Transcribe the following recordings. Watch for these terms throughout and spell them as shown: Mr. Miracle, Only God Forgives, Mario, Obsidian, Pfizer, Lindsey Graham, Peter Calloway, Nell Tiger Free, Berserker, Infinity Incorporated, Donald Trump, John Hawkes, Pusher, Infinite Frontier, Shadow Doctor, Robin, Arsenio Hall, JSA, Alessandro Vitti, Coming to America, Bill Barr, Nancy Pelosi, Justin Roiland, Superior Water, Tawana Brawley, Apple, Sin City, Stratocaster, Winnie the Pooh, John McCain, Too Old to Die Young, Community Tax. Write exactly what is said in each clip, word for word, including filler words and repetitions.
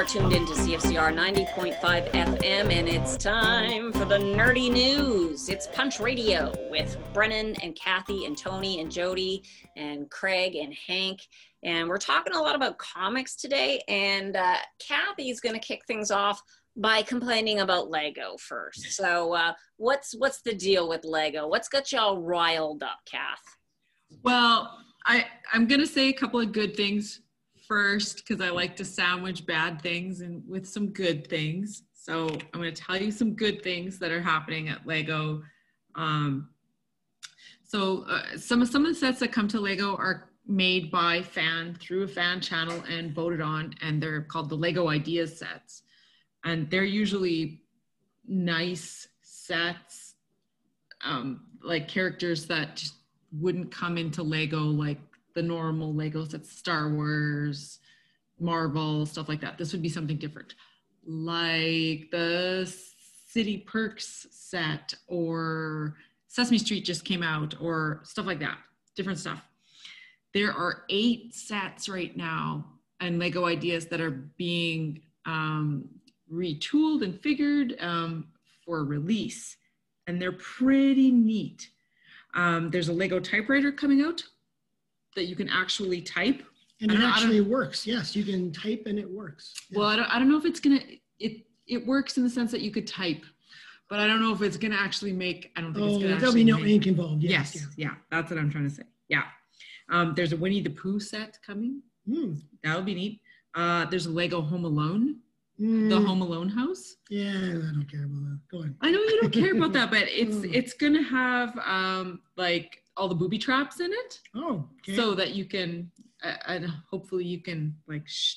are tuned into C F C R ninety point five F M, and it's time for the nerdy news. It's Punch Radio with Brennan and Kathy and Tony and Jody and Craig and Hank. And we're talking a lot about comics today, and uh, Kathy's going to kick things off by complaining about Lego first. So uh, what's what's the deal with Lego? What's got y'all riled up, Kath? Well, I, I'm going to say a couple of good things first, because I like to sandwich bad things and with some good things. So I'm going to tell you some good things that are happening at Lego. Um, so uh, some, some of the sets that come to Lego are made by fan through a fan channel and voted on, and they're called the Lego Ideas sets, and they're usually nice sets, um, like characters that just wouldn't come into Lego, like the normal Lego sets, Star Wars, Marvel, stuff like that. This would be something different, like the City Perks set, or Sesame Street just came out, or stuff like that, different stuff. There are eight sets right now and Lego Ideas that are being um, retooled and figured um, for release. And they're pretty neat. Um, there's a Lego typewriter coming out that you can actually type. And it actually works. Yes, you can type and it works. Yeah. Well, I don't, I don't know if it's gonna, it, it works in the sense that you could type, but I don't know if it's gonna actually make, I don't think oh, it's gonna there'll actually be no make, ink involved. Yes, yes, yeah. yeah, that's what I'm trying to say, yeah. Um, there's a Winnie the Pooh set coming. Mm. That'll be neat. Uh, there's a Lego Home Alone, mm. the Home Alone house. Yeah, I don't care about that. Go on. I know you don't care about that, but it's oh. it's gonna have um, like all the booby traps in it. Oh. Okay. So that you can, uh, and hopefully you can like shh,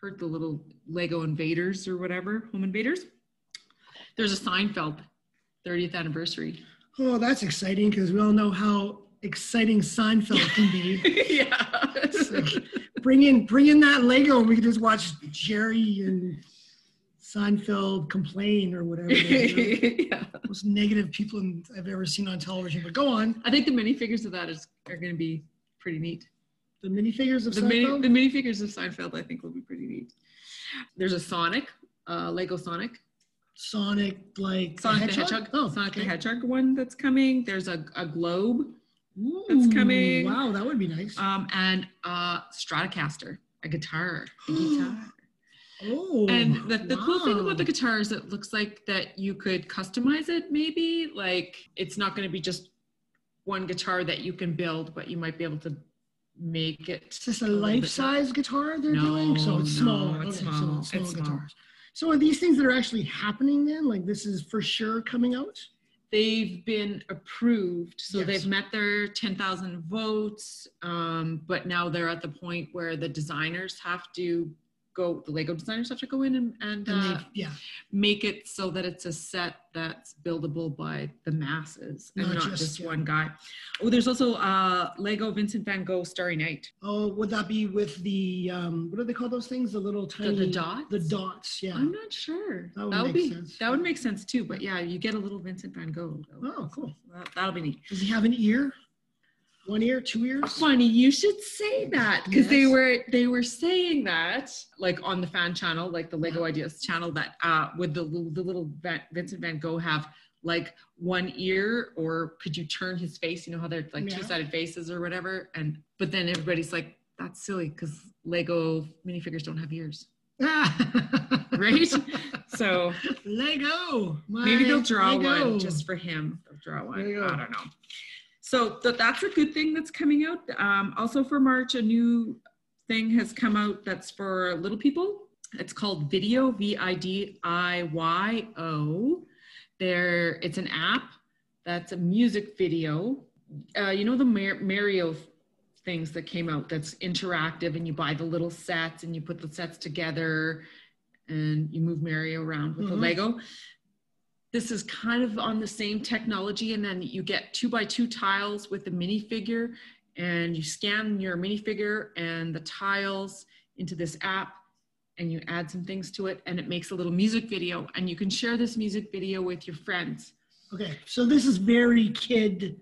hurt the little Lego invaders or whatever, home invaders. There's a Seinfeld thirtieth anniversary. Oh, that's exciting, because we all know how exciting Seinfeld can be. Yeah. Like, bring in bring in that Lego and we can just watch Jerry and Seinfeld complain or whatever. Yeah. Most negative people I've ever seen on television, but go on. I think the minifigures of that is are going to be pretty neat. The minifigures of the Seinfeld? Mini, the minifigures of Seinfeld I think will be pretty neat. There's a Sonic, uh, Lego Sonic. Sonic like Sonic the Hedgehog? The Hedgehog. Oh, Sonic okay. the Hedgehog one that's coming. There's a, a globe. Ooh, that's coming. Wow, that would be nice. Um, and uh, Stratocaster, a guitar, a guitar. Oh, and the, the wow. cool thing about the guitar is it looks like that you could customize it. Maybe like it's not going to be just one guitar that you can build, but you might be able to make it. Is this a, a life-size guitar they're no, doing? So it's no, small. It's okay, small. So it's small. Guitars. So are these things that are actually happening then? Like this is for sure coming out? They've been approved, so yes. They've met their ten thousand votes, um, but now they're at the point where the designers have to go, the Lego designers have to go in and, and, and uh, yeah. make it so that it's a set that's buildable by the masses and not, not just, just yeah. one guy. Oh, there's also uh, Lego Vincent van Gogh, Starry Night. Oh, would that be with the, um, what do they call those things? The little tiny- The, the dots? The dots, yeah. I'm not sure. That would, that would make be, sense. That would make sense too, but yeah, you get a little Vincent van Gogh. Oh, cool. That, that'll be neat. Does he have an ear? One ear, two ears? Funny, you should say that, because yes. they were they were saying that, like on the fan channel, like the Lego yeah. Ideas channel, that uh, would the, the little Van, Vincent van Gogh have like one ear, or could you turn his face? You know how they're like yeah. two-sided faces or whatever, and but then everybody's like, that's silly, because Lego minifigures don't have ears. Right? So Lego, maybe they'll draw Lego. One just for him. They'll draw one. Lego. I don't know. So th- that's a good thing that's coming out. Um, also for March, a new thing has come out that's for little people. It's called Video, V I D I Y O. There, it's an app that's a music video. Uh, you know the Mar- Mario things that came out that's interactive, and you buy the little sets and you put the sets together and you move Mario around with mm-hmm. the Lego. This is kind of on the same technology, and then you get two by two tiles with a minifigure, and you scan your minifigure and the tiles into this app, and you add some things to it, and it makes a little music video, and you can share this music video with your friends. Okay, so this is very kid.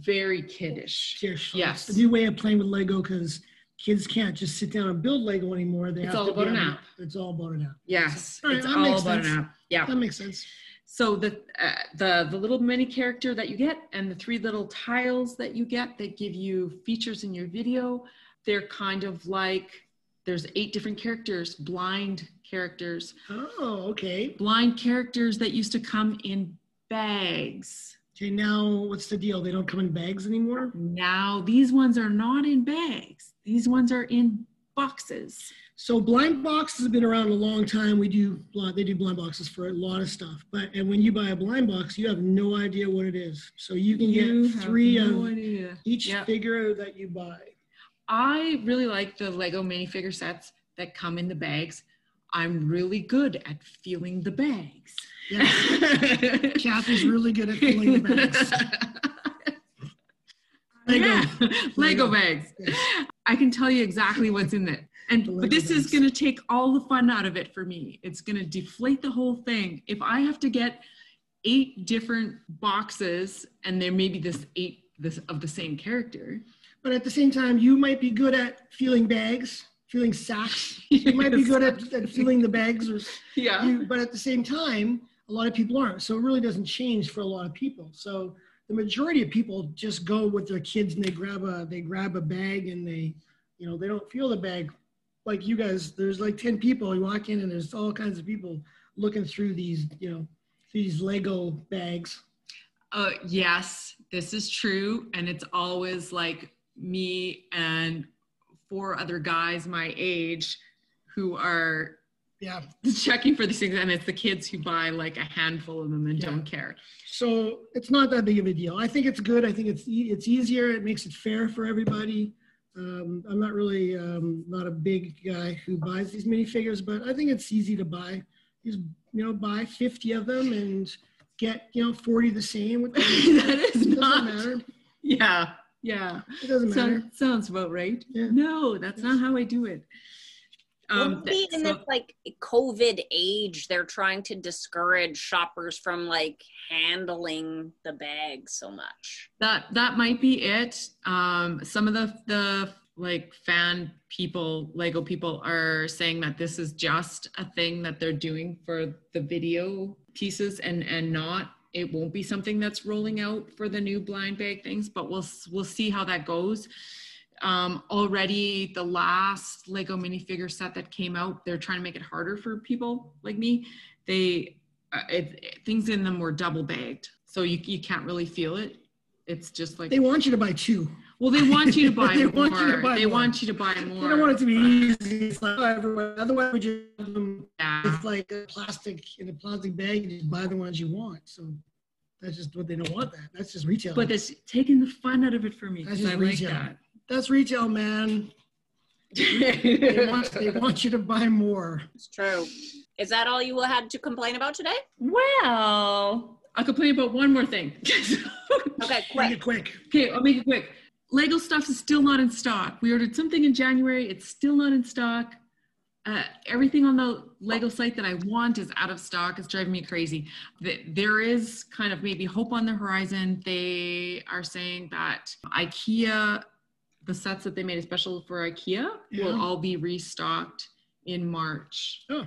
Very kiddish. Yes. It's a new way of playing with Lego, because kids can't just sit down and build Lego anymore. They it's have all to about an app. It's all about an app. Yes, so, all right, it's that all makes about sense. an app. Yeah, that makes sense. So the uh, the the little mini character that you get and the three little tiles that you get that give you features in your video, they're kind of like, there's eight different characters, blind characters. Oh, okay. Blind characters that used to come in bags. Okay, now what's the deal? They don't come in bags anymore? Now these ones are not in bags. These ones are in boxes. So blind boxes have been around a long time. We do they do blind boxes for a lot of stuff. But and when you buy a blind box, you have no idea what it is. So you can you get three no of idea. each yep. figure that you buy. I really like the Lego minifigure sets that come in the bags. I'm really good at feeling the bags. Yes. Kathy's really good at feeling the bags. Lego. Yeah. Lego, Lego bags. Yes. I can tell you exactly what's in it. And but this bags. is going to take all the fun out of it for me. It's going to deflate the whole thing. If I have to get eight different boxes and there may be this eight this of the same character. But at the same time, you might be good at feeling bags, feeling sacks. You yes. might be good at, at feeling the bags. Or, yeah. You, but at the same time, a lot of people aren't. So it really doesn't change for a lot of people. So the majority of people just go with their kids and they grab a they grab a bag and they, you know, they don't feel the bag. Like you guys, there's like ten people. You walk in and there's all kinds of people looking through these, you know, these Lego bags. Uh, yes, this is true, and it's always like me and four other guys my age who are yeah checking for these things, and it's the kids who buy like a handful of them and yeah. don't care. So it's not that big of a deal. I think it's good. I think it's e it's easier. It makes it fair for everybody. Um, I'm not really um, not a big guy who buys these minifigures, but I think it's easy to buy. Just you know buy fifty of them and get you know forty the same. That is not matter. Yeah. Yeah, it doesn't so, matter. Sounds about right. Yeah. No, that's yes. not how I do it. Um, Maybe in so, this like COVID age, they're trying to discourage shoppers from like handling the bag so much. That that might be it. Um, some of the the like fan people, Lego people, are saying that this is just a thing that they're doing for the video pieces, and and not. It won't be something that's rolling out for the new blind bag things, but we'll we'll see how that goes. Um, already, the last Lego minifigure set that came out, they're trying to make it harder for people like me. They uh, it, it, things in them were double bagged, so you you can't really feel it. It's just like they want you to buy two. Well, they want you to buy they more. Want you to buy they more. want you to buy more. They don't want it to be easy. It's like, oh, everyone. Otherwise, we just yeah. it's like a plastic in a plastic bag. You just buy the ones you want. So that's just what they don't want. That that's just retail. But it's taking the fun out of it for me. That's just I retail. Like that. That's retail, man. they, want, they want you to buy more. It's true. Is that all you had to complain about today? Well, I'll complain about one more thing. Okay, quick. Make it quick. Okay, I'll make it quick. Lego stuff is still not in stock. We ordered something in January. It's still not in stock. Uh, everything on the Lego site that I want is out of stock. It's driving me crazy. There is kind of maybe hope on the horizon. They are saying that IKEA, the sets that they made special for IKEA, yeah. will all be restocked in March. Oh.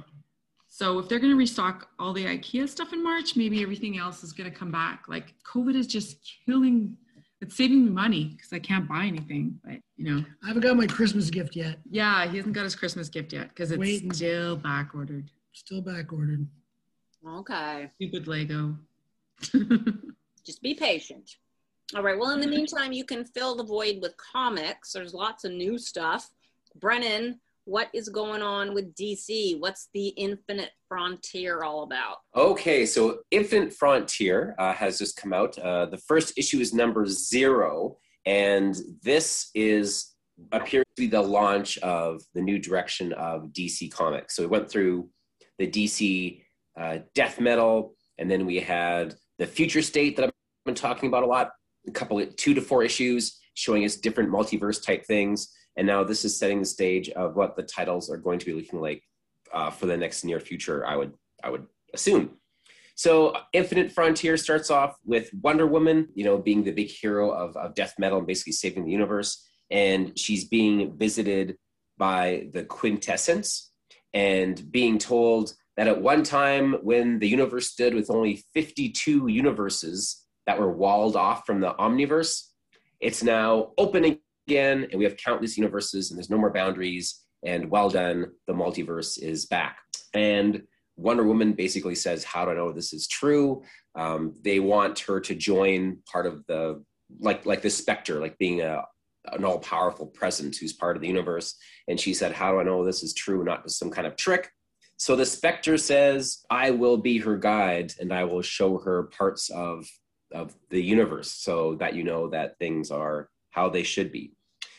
So if they're going to restock all the IKEA stuff in March, maybe everything else is going to come back. Like COVID is just killing It's saving me money because I can't buy anything, but you know. I haven't got my Christmas gift yet. Yeah, he hasn't got his Christmas gift yet because it's Waiting. still back ordered. Still back ordered. Okay. Stupid Lego. Just be patient. All right. Well, in the meantime, you can fill the void with comics. There's lots of new stuff. Brennan, what is going on with D C? What's the Infinite Frontier all about? Okay, so Infinite Frontier uh, has just come out. Uh, the first issue is number zero, and this is appears to be the launch of the new direction of D C Comics. So we went through the D C uh, death metal, and then we had the future state that I've been talking about a lot, a couple of two to four issues showing us different multiverse type things. And now this is setting the stage of what the titles are going to be looking like uh, for the next near future, I would, I would assume. So Infinite Frontier starts off with Wonder Woman, you know, being the big hero of, of death metal and basically saving the universe. and she's being visited by the quintessence and being told that at one time when the universe stood with only fifty-two universes that were walled off from the omniverse, it's now open again and we have countless universes and there's no more boundaries, and well done, the multiverse is back. And Wonder Woman basically says, how do I know this is true? Um, they want her to join part of the, like like the Spectre, like being a an all-powerful presence who's part of the universe. And she said, how do I know this is true, not just some kind of trick? So the Spectre says, I will be her guide and I will show her parts of, of the universe so that you know that things are how they should be.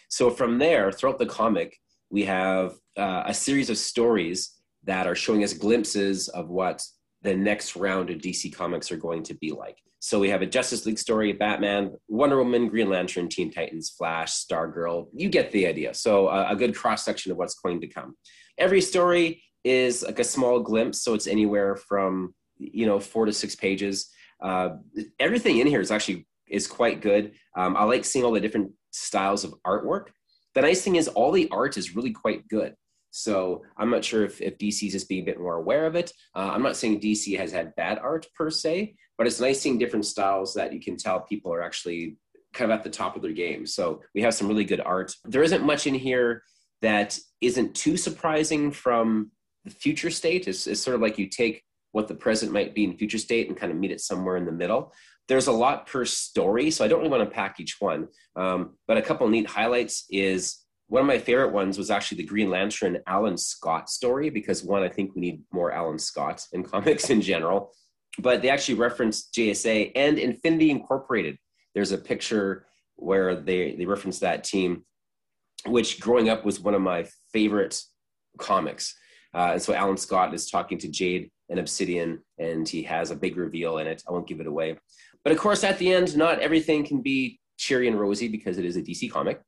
So from there, throughout the comic, we have uh, a series of stories that are showing us glimpses of what the next round of D C Comics are going to be like. So we have a Justice League story, Batman, Wonder Woman, Green Lantern, Teen Titans, Flash, Stargirl. You get the idea. So a, a good cross-section of what's going to come. Every story is like a small glimpse, so it's anywhere from, you know, four to six pages. Uh, everything in here is actually is quite good. Um, I like seeing all the different styles of artwork. The nice thing is all the art is really quite good. So I'm not sure if, if D C's just being a bit more aware of it. Uh, I'm not saying D C has had bad art per se, but it's nice seeing different styles that you can tell people are actually kind of at the top of their game. So we have some really good art. There isn't much in here that isn't too surprising from the future state. It's, it's sort of like you take what the present might be in future state and kind of meet it somewhere in the middle. There's a lot per story, so I don't really want to pack each one. Um, but a couple neat highlights is, one of my favorite ones was actually the Green Lantern Alan Scott story, because one, I think we need more Alan Scott in comics in general, but they actually referenced J S A and Infinity Incorporated. There's a picture where they, they reference that team, which growing up was one of my favorite comics. Uh, and so Alan Scott is talking to Jade and Obsidian, and he has a big reveal in it. I won't give it away. But of course, at the end, not everything can be cheery and rosy because it is a D C comic.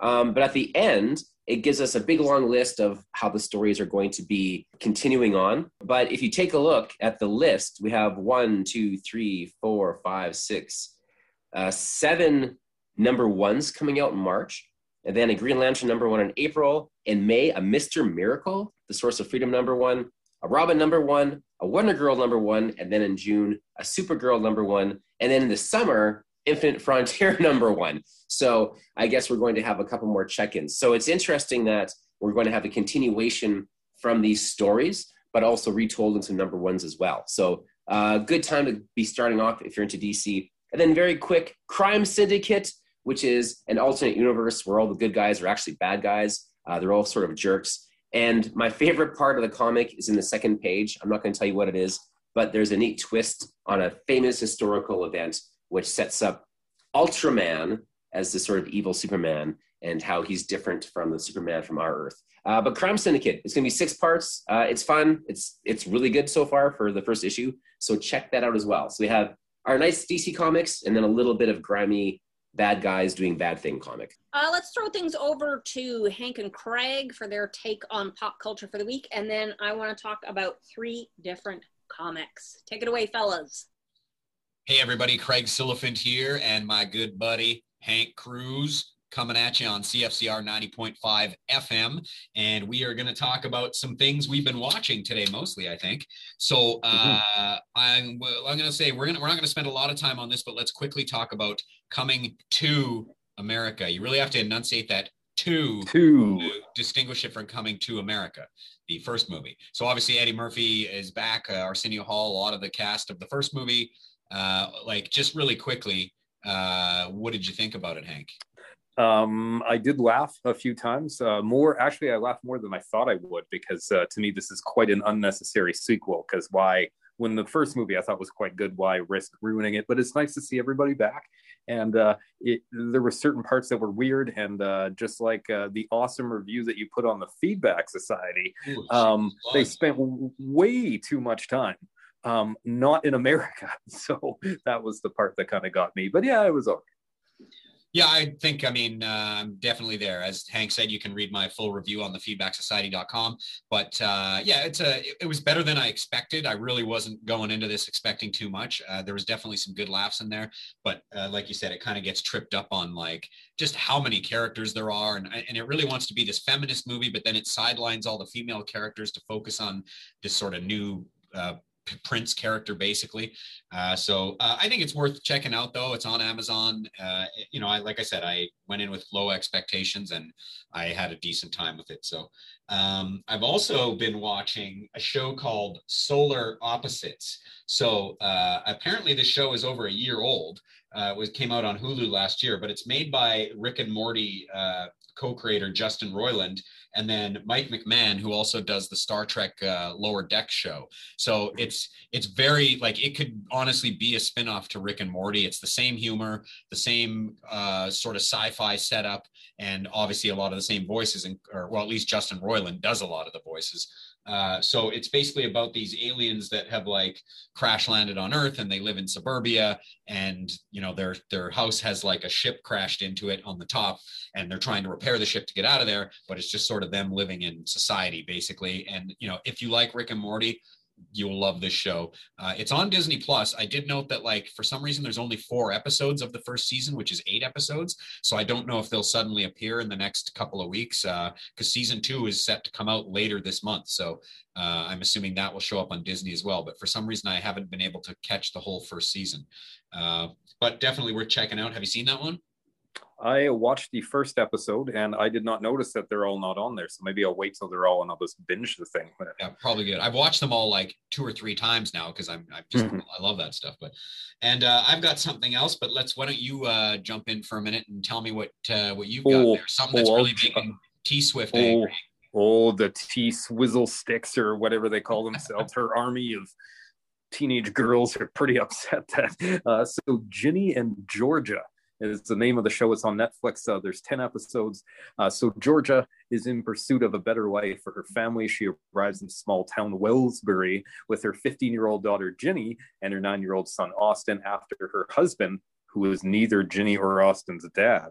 Um, but at the end, it gives us a big long list of how the stories are going to be continuing on. But if you take a look at the list, we have one, two, three, four, five, six, uh, seven number ones coming out in March, and then a Green Lantern number one in April. In May, a Mister Miracle, the Source of Freedom number one, a Robin number one, a Wonder Girl number one, and then in June, a Supergirl number one. And then in the summer, Infinite Frontier number one. So I guess we're going to have a couple more check-ins. So it's interesting that we're going to have a continuation from these stories, but also retold into number ones as well. So a uh, good time to be starting off if you're into D C. And then very quick, Crime Syndicate, which is an alternate universe where all the good guys are actually bad guys. Uh, they're all sort of jerks. And my favorite part of the comic is in the second page. I'm not going to tell you what it is, but there's a neat twist on a famous historical event which sets up Ultraman as the sort of evil Superman and how he's different from the Superman from our Earth. Uh, but Crime Syndicate, it's gonna be six parts. Uh, it's fun, it's it's really good so far for the first issue. So check that out as well. So we have our nice D C comics and then a little bit of grimy bad guys doing bad thing comic. Uh, let's throw things over to Hank and Craig for their take on pop culture for the week. And then I wanna talk about three different comics. Take it away, fellas. Hey everybody, Craig Siliphant here and my good buddy Hank Cruz coming at you on C F C R ninety point five F M, and we are going to talk about some things we've been watching today mostly, I think. So uh, mm-hmm. I'm, I'm going to say we're, gonna, we're not going to spend a lot of time on this, but let's quickly talk about Coming to America. You really have to enunciate that to, to distinguish it from Coming to America, the first movie. So obviously Eddie Murphy is back, uh, Arsenio Hall, a lot of the cast of the first movie. Uh, like just really quickly, uh, what did you think about it, Hank? Um, I did laugh a few times, uh, more, actually I laughed more than I thought I would, because uh, to me, this is quite an unnecessary sequel, because why, when the first movie I thought was quite good, why risk ruining it? But it's nice to see everybody back. And uh, it, there were certain parts that were weird. And uh, just like uh, the awesome review that you put on the Feedback Society, Ooh, um, they spent w- way too much time. Um, not in America. So that was the part that kind of got me, but yeah, it was okay. Yeah, I think, I mean, uh, I'm definitely there. As Hank said, you can read my full review on the feedback society dot com. But uh, yeah, it's a, it, it was better than I expected. I really wasn't going into this expecting too much. Uh, there was definitely some good laughs in there. But uh, like you said, it kind of gets tripped up on like just how many characters there are. And, and it really wants to be this feminist movie, but then it sidelines all the female characters to focus on this sort of new uh Prince character basically. Uh, so uh, I think it's worth checking out though. It's on Amazon. Uh, you know, I, like I said, I went in with low expectations and I had a decent time with it. So um, I've also been watching a show called Solar Opposites. So uh, apparently the show is over a year old. Uh, it was, came out on Hulu last year, but it's made by Rick and Morty uh, co-creator Justin Roiland, and then Mike McMahon, who also does the Star Trek uh, Lower Deck show. So it's it's very, like, it could honestly be a spinoff to Rick and Morty. It's the same humor, the same uh, sort of sci-fi setup, and obviously a lot of the same voices, and or well, at least Justin Roiland does a lot of the voices. Uh, so it's basically about these aliens that have like crash landed on Earth and they live in suburbia, and, you know, their, their house has like a ship crashed into it on the top, and they're trying to repair the ship to get out of there, but it's just sort of them living in society basically. And, you know, if you like Rick and Morty, you'll love this show. Uh, it's on Disney Plus. I did note that, like, for some reason, there's only four episodes of the first season, which is eight episodes. So I don't know if they'll suddenly appear in the next couple of weeks, because uh, season two is set to come out later this month. So uh, I'm assuming that will show up on Disney as well. But for some reason, I haven't been able to catch the whole first season. Uh, but definitely worth checking out. Have you seen that one? I watched the first episode and I did not notice that they're all not on there. So maybe I'll wait till they're all and I'll just binge the thing. Yeah, probably good. I've watched them all like two or three times now because I'm, I'm just, mm-hmm. I love that stuff. But, and uh, I've got something else, but let's, why don't you uh, jump in for a minute and tell me what uh, what you've oh, got there. Something that's oh, really making T-Swift oh, angry. Oh, the T-Swizzle Sticks or whatever they call themselves, her army of teenage girls are pretty upset that. Uh, so Ginny and Georgia is the name of the show. It's on Netflix. Uh, there's ten episodes. Uh, so Georgia is in pursuit of a better life for her family. She arrives in small town Wellsbury with her fifteen-year-old daughter, Ginny, and her nine-year-old son, Austin, after her husband, who is neither Ginny or Austin's dad,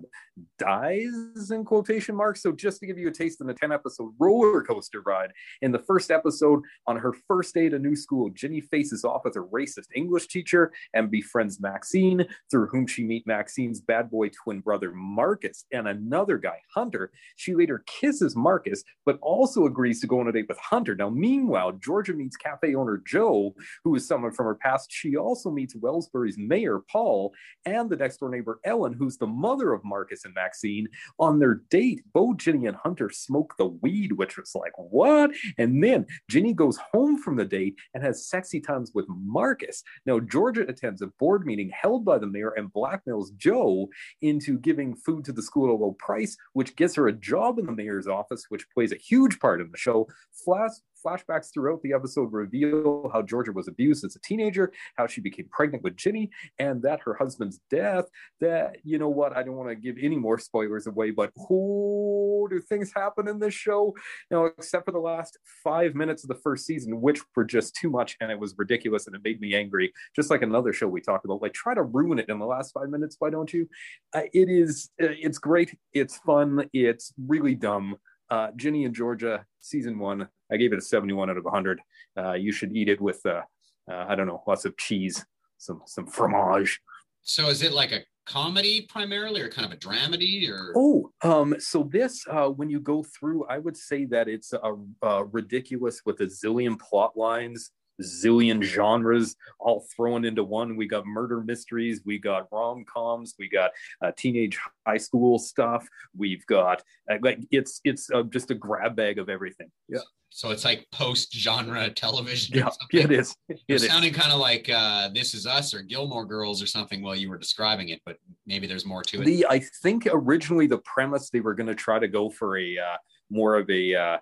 dies in quotation marks. So just to give you a taste in the ten episode roller coaster ride, in the first episode, on her first day to new school, Ginny faces off with a racist English teacher and befriends Maxine, through whom she meets Maxine's bad boy twin brother, Marcus, and another guy, Hunter. She later kisses Marcus, but also agrees to go on a date with Hunter. Now, meanwhile, Georgia meets cafe owner Joe, who is someone from her past. She also meets Wellsbury's mayor, Paul, and the next door neighbor, Ellen, who's the mother of Marcus and Maxine. On their date, Bo, Ginny, and Hunter smoke the weed, which was like, what? And then Ginny goes home from the date and has sexy times with Marcus. Now, Georgia attends a board meeting held by the mayor and blackmails Joe into giving food to the school at a low price, which gets her a job in the mayor's office, which plays a huge part in the show. Flash Flashbacks throughout the episode reveal how Georgia was abused as a teenager, how she became pregnant with Ginny, and that her husband's death, that, you know what, I don't want to give any more spoilers away, but oh, do things happen in this show? You know, except for the last five minutes of the first season, which were just too much, and it was ridiculous, and it made me angry. Just like another show we talked about, like, try to ruin it in the last five minutes, why don't you? Uh, it is, it's great, it's fun, it's really dumb. Uh, Ginny and Georgia, season one, I gave it a seventy-one out of one hundred. Uh, you should eat it with, uh, uh, I don't know, lots of cheese, some some fromage. So is it like a comedy primarily, or kind of a dramedy, or? Oh, um, so this, uh, when you go through, I would say that it's a, a ridiculous with a zillion plot lines, zillion genres all thrown into one. We got murder mysteries, we got rom-coms, we got uh, teenage high school stuff, we've got uh, like it's it's uh, just a grab bag of everything. Yeah, so it's like post-genre television. Yeah, it is. It You're is. Sounding kind of like uh This Is Us or Gilmore Girls or something while you were describing it, but maybe there's more to it. The, I think originally the premise they were going to try to go for a uh, more of a uh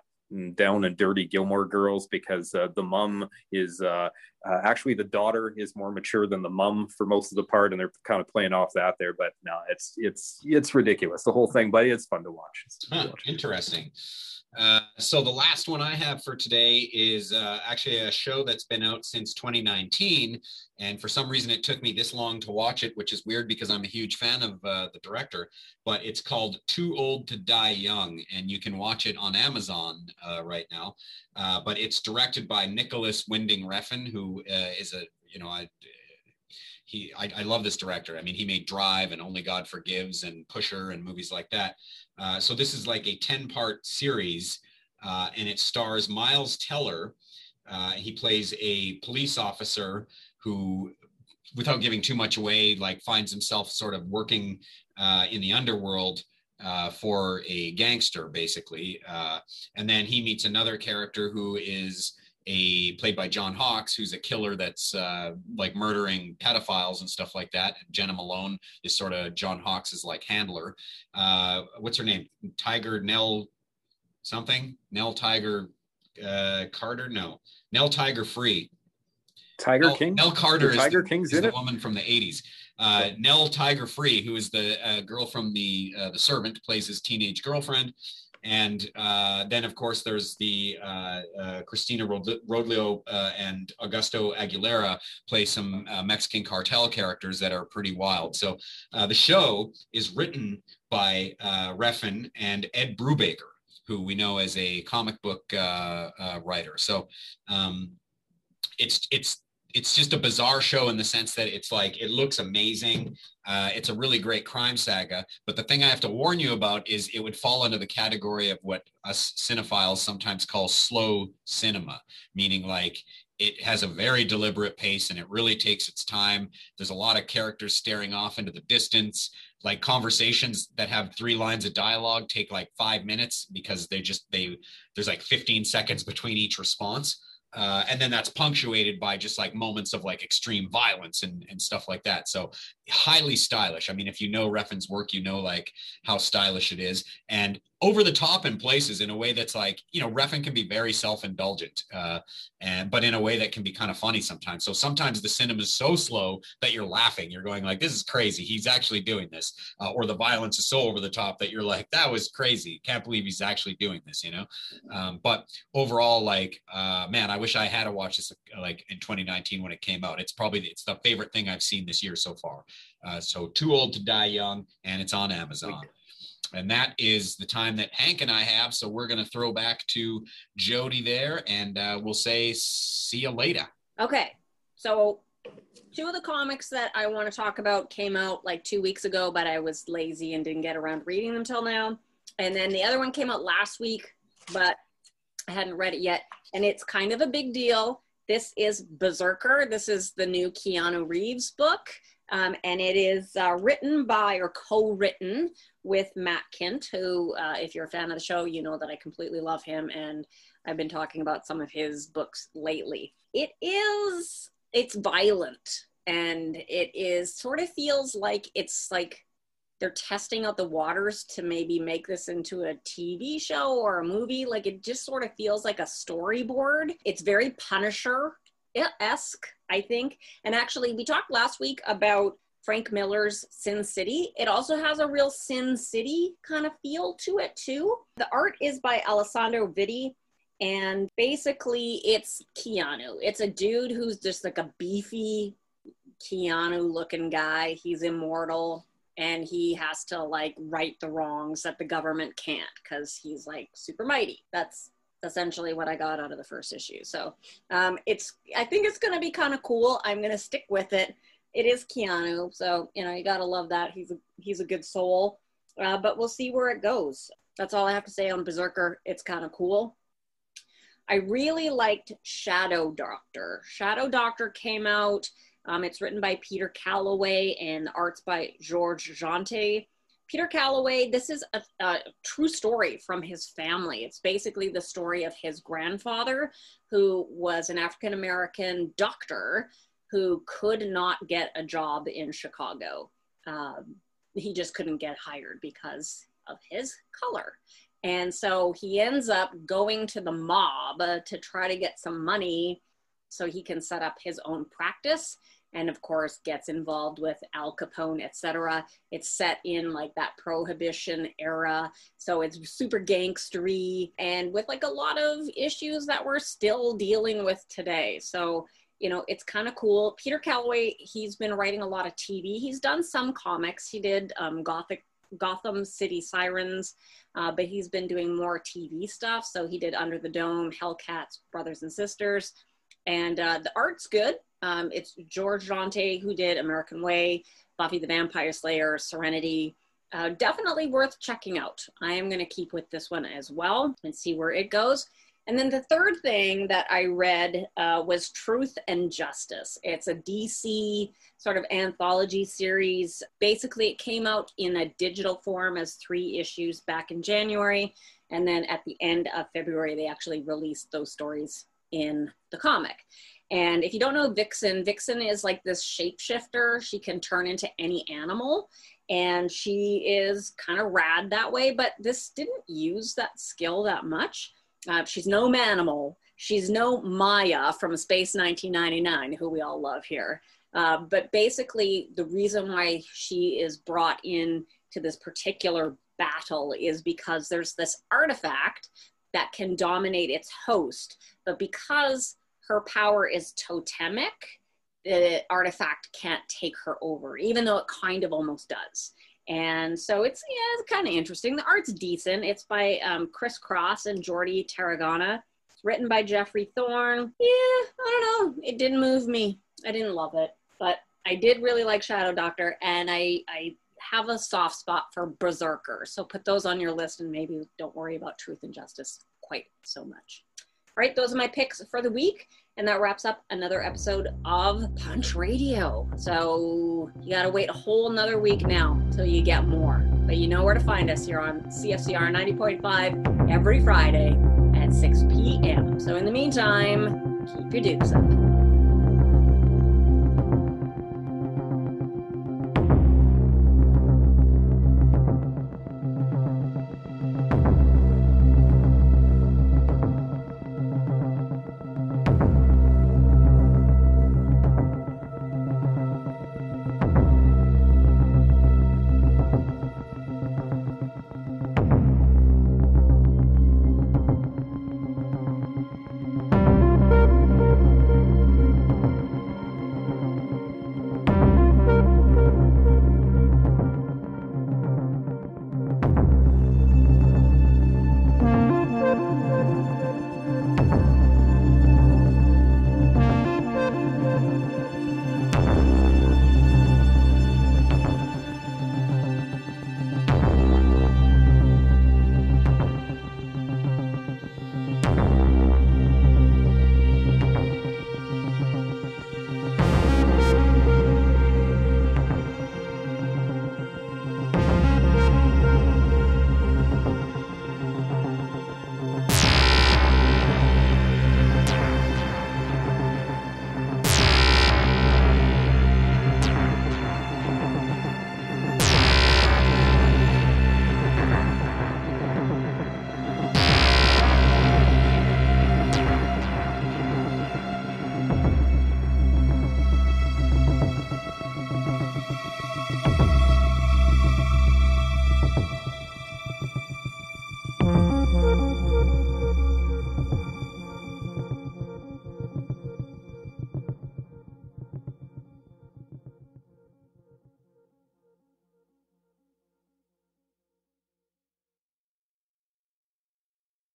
down and dirty Gilmore Girls, because uh, the mom is uh, uh, actually the daughter is more mature than the mom for most of the part, and they're kind of playing off that there. But no, it's it's it's ridiculous, the whole thing, but it's fun to watch. It's fun huh, to watch. Interesting. Uh, so the last one I have for today is uh, actually a show that's been out since twenty nineteen. And for some reason, it took me this long to watch it, which is weird because I'm a huge fan of uh, the director, but it's called Too Old to Die Young. And you can watch it on Amazon uh, right now. Uh, but it's directed by Nicholas Winding Refn, who uh, is a, you know, I, he, I, I love this director. I mean, he made Drive and Only God Forgives and Pusher and movies like that. Uh, so this is like a ten-part series, uh, and it stars Miles Teller. Uh, he plays a police officer who, without giving too much away, like finds himself sort of working uh, in the underworld uh, for a gangster, basically. Uh, and then he meets another character who is a played by John Hawkes, who's a killer that's uh, like murdering pedophiles and stuff like that. Jenna Malone is sort of John Hawkes' like handler. Uh, what's her name? Tiger Nell something? Nell Tiger uh, Carter? No. Nell Tiger Free. Tiger Nell, King? Nell Carter the Tiger is the, King's is in the it? woman from the eighties. Uh, yeah. Nell Tiger Free, who is the uh, girl from the, uh, the Servant, plays his teenage girlfriend. And uh, then, of course, there's the uh, uh, Christina Rod- Rodlio uh, and Augusto Aguilera play some uh, Mexican cartel characters that are pretty wild. So uh, the show is written by uh, Refn and Ed Brubaker, who we know as a comic book uh, uh, writer. So um, it's it's. It's just a bizarre show in the sense that it's like, it looks amazing. Uh, it's a really great crime saga. But the thing I have to warn you about is it would fall under the category of what us cinephiles sometimes call slow cinema, meaning like it has a very deliberate pace and it really takes its time. There's a lot of characters staring off into the distance. Like conversations that have three lines of dialogue take like five minutes because they just, they there's like fifteen seconds between each response. Uh, and then that's punctuated by just like moments of like extreme violence and, and stuff like that. So highly stylish. I mean, if you know Refn's work, you know, like how stylish it is and over the top in places in a way that's like, you know, Refn can be very self-indulgent uh, and, but in a way that can be kind of funny sometimes. So sometimes the cinema is so slow that you're laughing, you're going like, this is crazy. He's actually doing this. Uh, or the violence is so over the top that you're like, that was crazy. Can't believe he's actually doing this, you know? Um, but overall, like, uh, man, I wish I had to watch this like in twenty nineteen when it came out. It's probably it's the favorite thing I've seen this year so far. Uh, so Too Old to Die Young, and it's on Amazon. And that is the time that Hank and I have. So we're going to throw back to Jody there, and uh, we'll say see you later. Okay. So two of the comics that I want to talk about came out like two weeks ago, but I was lazy and didn't get around reading them till now. And then the other one came out last week, but I hadn't read it yet. And it's kind of a big deal. This is Berserker. This is the new Keanu Reeves book. Um, and it is uh, written by or co-written with Matt Kint, who, uh, if you're a fan of the show, you know that I completely love him. And I've been talking about some of his books lately. It is, it's violent. And it is sort of feels like it's like they're testing out the waters to maybe make this into a T V show or a movie. Like it just sort of feels like a storyboard. It's very Punisher-esque, I think. And actually we talked last week about Frank Miller's Sin City. It also has a real Sin City kind of feel to it too. The art is by Alessandro Vitti. And basically it's Keanu. It's a dude who's just like a beefy Keanu looking guy. He's immortal. And he has to like right the wrongs that the government can't because he's like super mighty. That's essentially what I got out of the first issue. So um, it's, I think it's going to be kind of cool. I'm going to stick with it. It is Keanu. So, you know, you got to love that. He's a, he's a good soul, uh, but we'll see where it goes. That's all I have to say on Berserker. It's kind of cool. I really liked Shadow Doctor. Shadow Doctor came out. Um, it's written by Peter Calloway and the art's by George Jante. Peter Calloway, this is a, a true story from his family. It's basically the story of his grandfather, who was an African-American doctor who could not get a job in Chicago. Um, he just couldn't get hired because of his color. And so he ends up going to the mob uh, to try to get some money so he can set up his own practice. and of course gets involved with Al Capone, et cetera. It's set in like that Prohibition era, so it's super gangstery and with like a lot of issues that we're still dealing with today. So, you know, it's kind of cool. Peter Calloway, he's been writing a lot of T V. He's done some comics. He did um, Gothic, Gotham City Sirens, uh, but he's been doing more T V stuff. So he did Under the Dome, Hellcats, Brothers and Sisters. And uh, the art's good. Um, it's George Dante who did American Way, Buffy the Vampire Slayer, Serenity. Uh, definitely worth checking out. I am going to keep with this one as well and see where it goes. And then the third thing that I read uh, was Truth and Justice. It's a D C sort of anthology series. Basically, it came out in a digital form as three issues back in January. And then at the end of February, they actually released those stories in the comic. And if you don't know Vixen, Vixen is like this shapeshifter. She can turn into any animal. And she is kind of rad that way. But this didn't use that skill that much. Uh, she's no Manimal. She's no Maya from Space nineteen ninety-nine, who we all love here. Uh, but basically, the reason why she is brought in to this particular battle is because there's this artifact that can dominate its host. But because her power is totemic, the artifact can't take her over, even though it kind of almost does. And so it's, yeah, it's kind of interesting. The art's decent. It's by um, Chris Cross and Jordi Tarragona. It's written by Jeffrey Thorne. Yeah, I don't know. It didn't move me. I didn't love it. But I did really like Shadow Doctor, and I, I have a soft spot for Berserker. So put those on your list, and maybe don't worry about Truth and Justice quite so much. All right, those are my picks for the week. And that wraps up another episode of Punch Radio. So you got to wait a whole nother week now till you get more. But you know where to find us here on C F C R ninety point five every Friday at six p m So in the meantime, keep your dukes up.